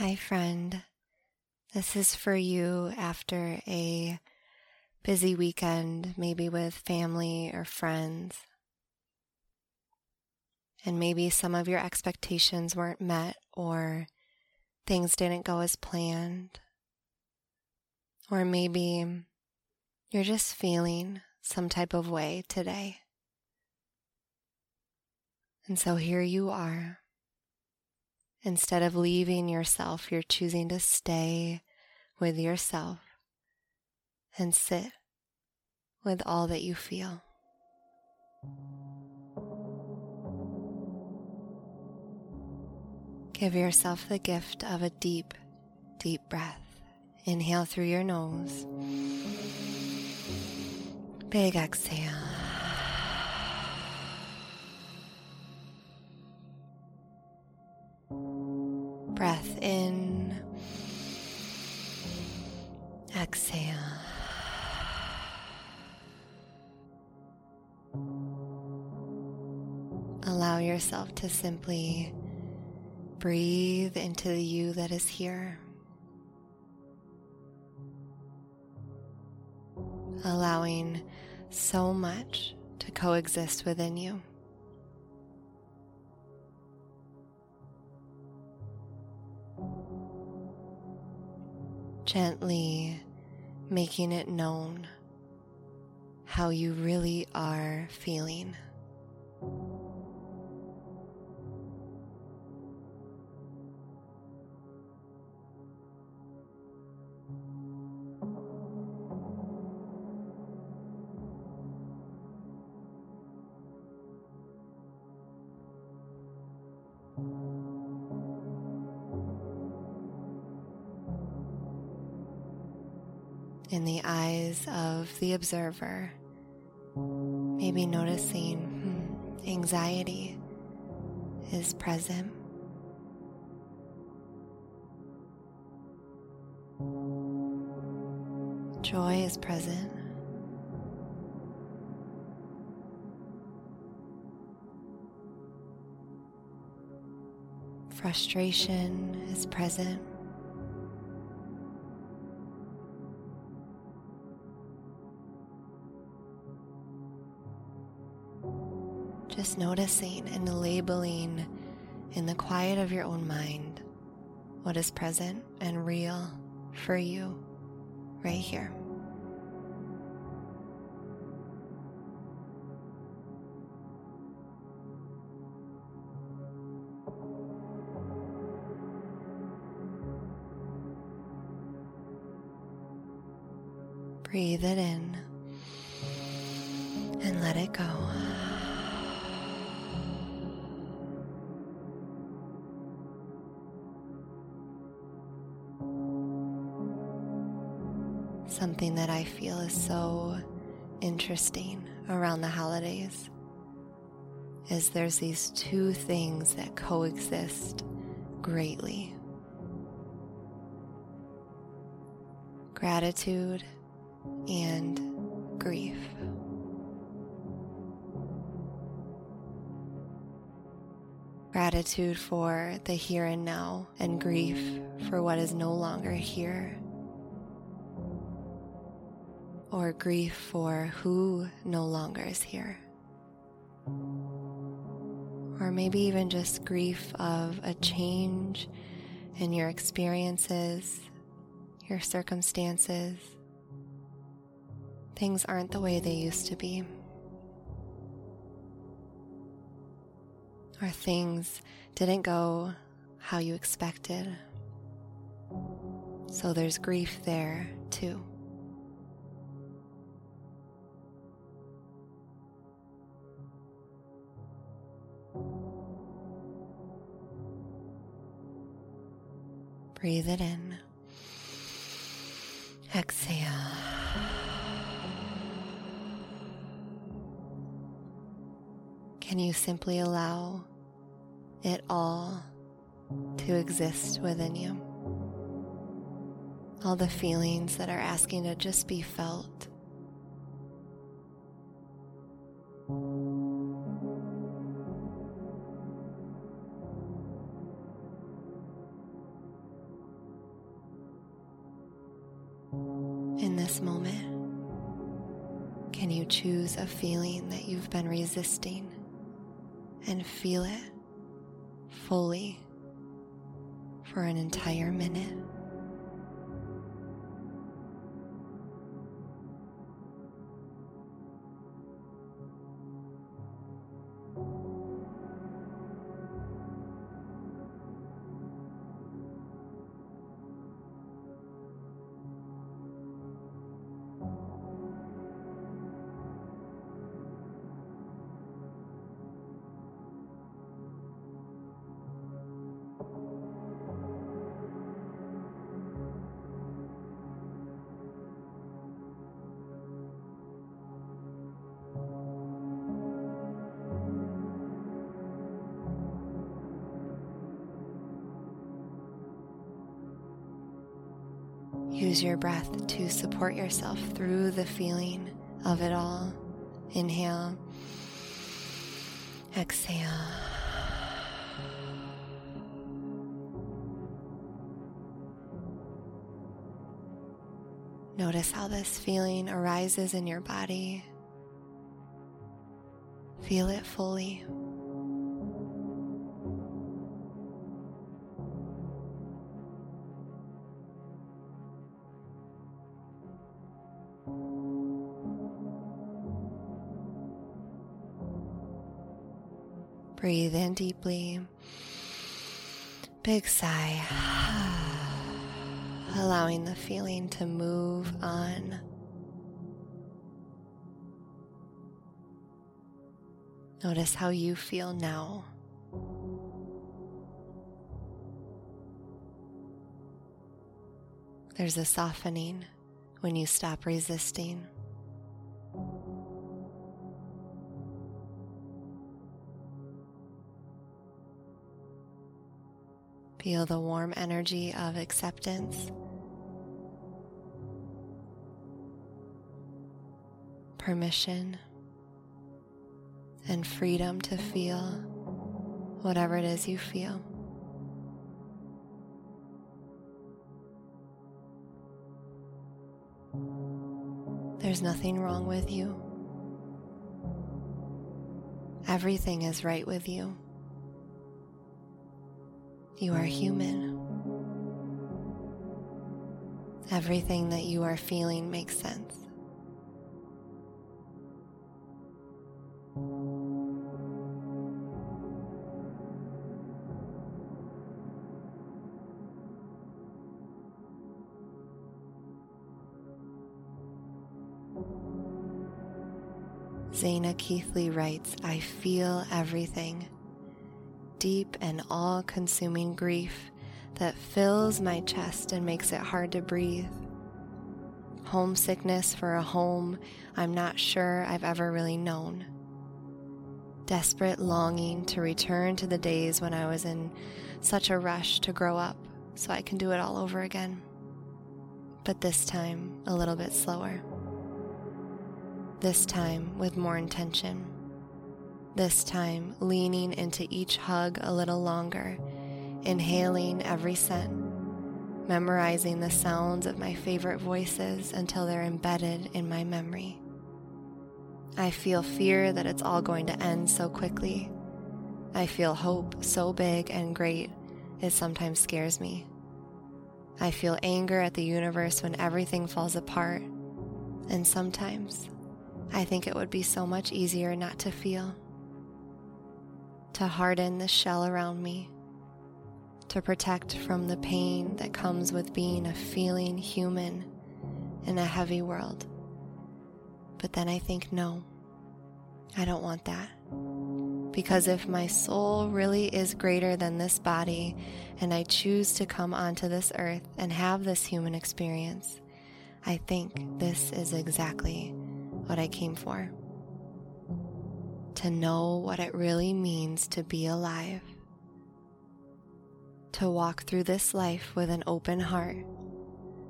Hi friend, this is for you after a busy weekend, maybe with family or friends, and maybe some of your expectations weren't met or things didn't go as planned, or maybe you're just feeling some type of way today. And so here you are. Instead of leaving yourself, you're choosing to stay with yourself and sit with all that you feel. Give yourself the gift of a deep, deep breath. Inhale through your nose. Big exhale. Breath in, exhale. Allow yourself to simply breathe into the you that is here. Allowing so much to coexist within you. Gently making it known how you really are feeling. In the eyes of the observer, maybe noticing anxiety is present. Joy is present. Frustration is present. Just noticing and labeling in the quiet of your own mind what is present and real for you right here. Breathe it in and let it go. Something that I feel is so interesting around the holidays is there's these two things that coexist greatly. Gratitude and grief. Gratitude for the here and now, and grief for what is no longer here. Or grief for who no longer is here. Or maybe even just grief of a change in your experiences, your circumstances. Things aren't the way they used to be. Or things didn't go how you expected. So there's grief there too. Breathe it in. Exhale. Can you simply allow it all to exist within you? All the feelings that are asking to just be felt. In this moment, can you choose a feeling that you've been resisting and feel it fully for an entire minute? Use your breath to support yourself through the feeling of it all. Inhale, exhale. Notice how this feeling arises in your body. Feel it fully. Breathe in deeply, big sigh, allowing the feeling to move on. Notice how you feel now. There's a softening when you stop resisting. Feel the warm energy of acceptance, permission, and freedom to feel whatever it is you feel. There's nothing wrong with you. Everything is right with you. You are human. Everything that you are feeling makes sense. Zaina Keithley writes, "I feel everything. Deep and all-consuming grief that fills my chest and makes it hard to breathe. Homesickness for a home I'm not sure I've ever really known. Desperate longing to return to the days when I was in such a rush to grow up so I can do it all over again, but this time a little bit slower. This time with more intention. This time, leaning into each hug a little longer, inhaling every scent, memorizing the sounds of my favorite voices until they're embedded in my memory. I feel fear that it's all going to end so quickly. I feel hope so big and great, it sometimes scares me. I feel anger at the universe when everything falls apart, and sometimes I think it would be so much easier not to feel. To harden the shell around me, to protect from the pain that comes with being a feeling human in a heavy world. But then I think, no, I don't want that. Because if my soul really is greater than this body, and I choose to come onto this earth and have this human experience, I think this is exactly what I came for. To know what it really means to be alive, to walk through this life with an open heart,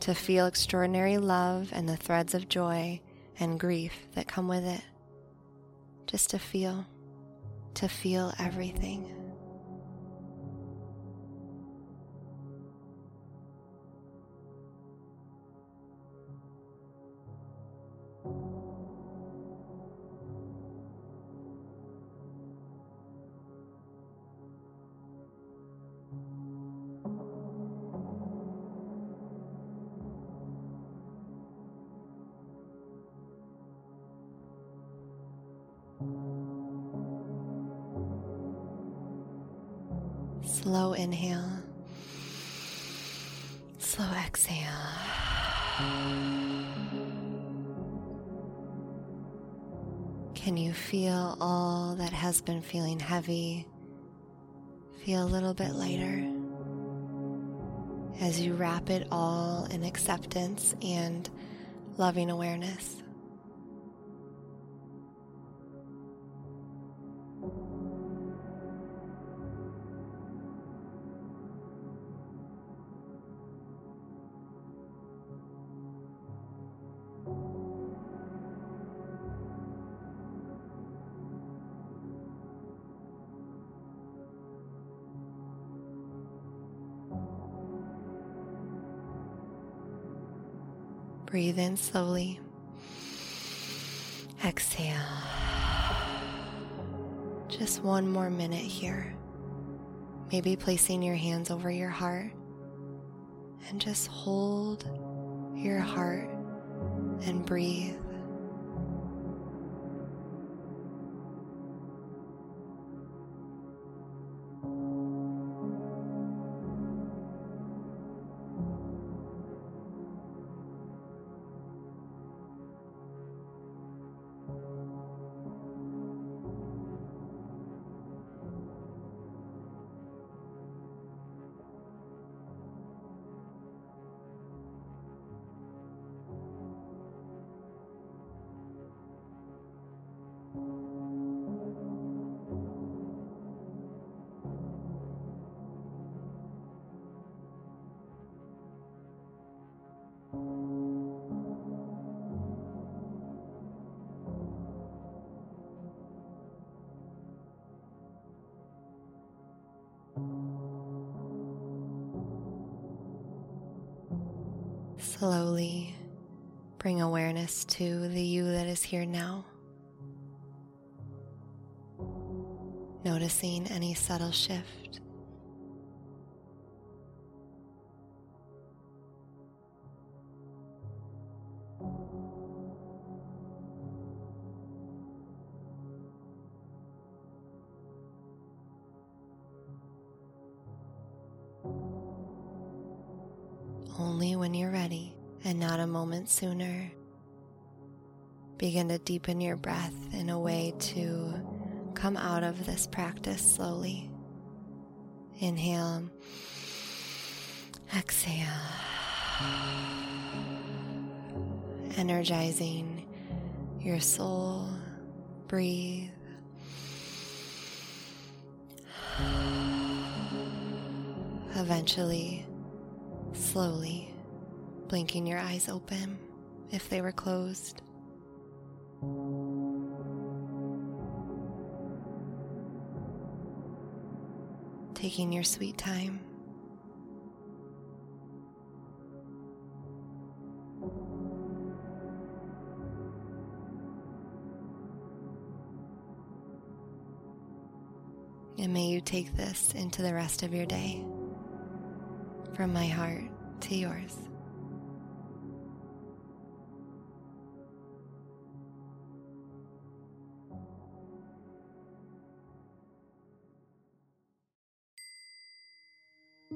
to feel extraordinary love and the threads of joy and grief that come with it, just to feel everything." slow inhale, slow exhale. Can you feel all that has been feeling heavy feel a little bit lighter as you wrap it all in acceptance and loving awareness? Breathe in slowly. Exhale. Just one more minute here. Maybe placing your hands over your heart and just hold your heart and breathe. Slowly bring awareness to the you that is here now, noticing any subtle shift. Only when you're ready, and not a moment sooner. Begin to deepen your breath in a way to come out of this practice slowly. Inhale, exhale, energizing your soul. Breathe. Eventually, slowly, blinking your eyes open if they were closed. Taking your sweet time. And may you take this into the rest of your day. From my heart to yours.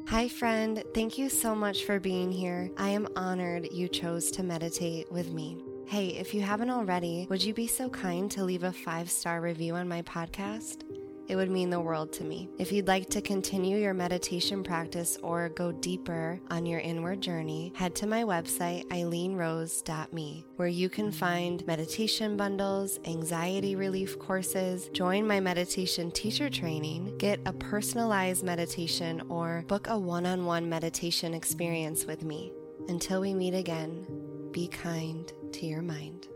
Hi friend, thank you so much for being here. I am honored you chose to meditate with me. Hey, if you haven't already, would you be so kind to leave a 5-star review on my podcast? It would mean the world to me. If you'd like to continue your meditation practice or go deeper on your inward journey, head to my website, eileenrose.me, where you can find meditation bundles, anxiety relief courses, join my meditation teacher training, get a personalized meditation, or book a one-on-one meditation experience with me. Until we meet again, be kind to your mind.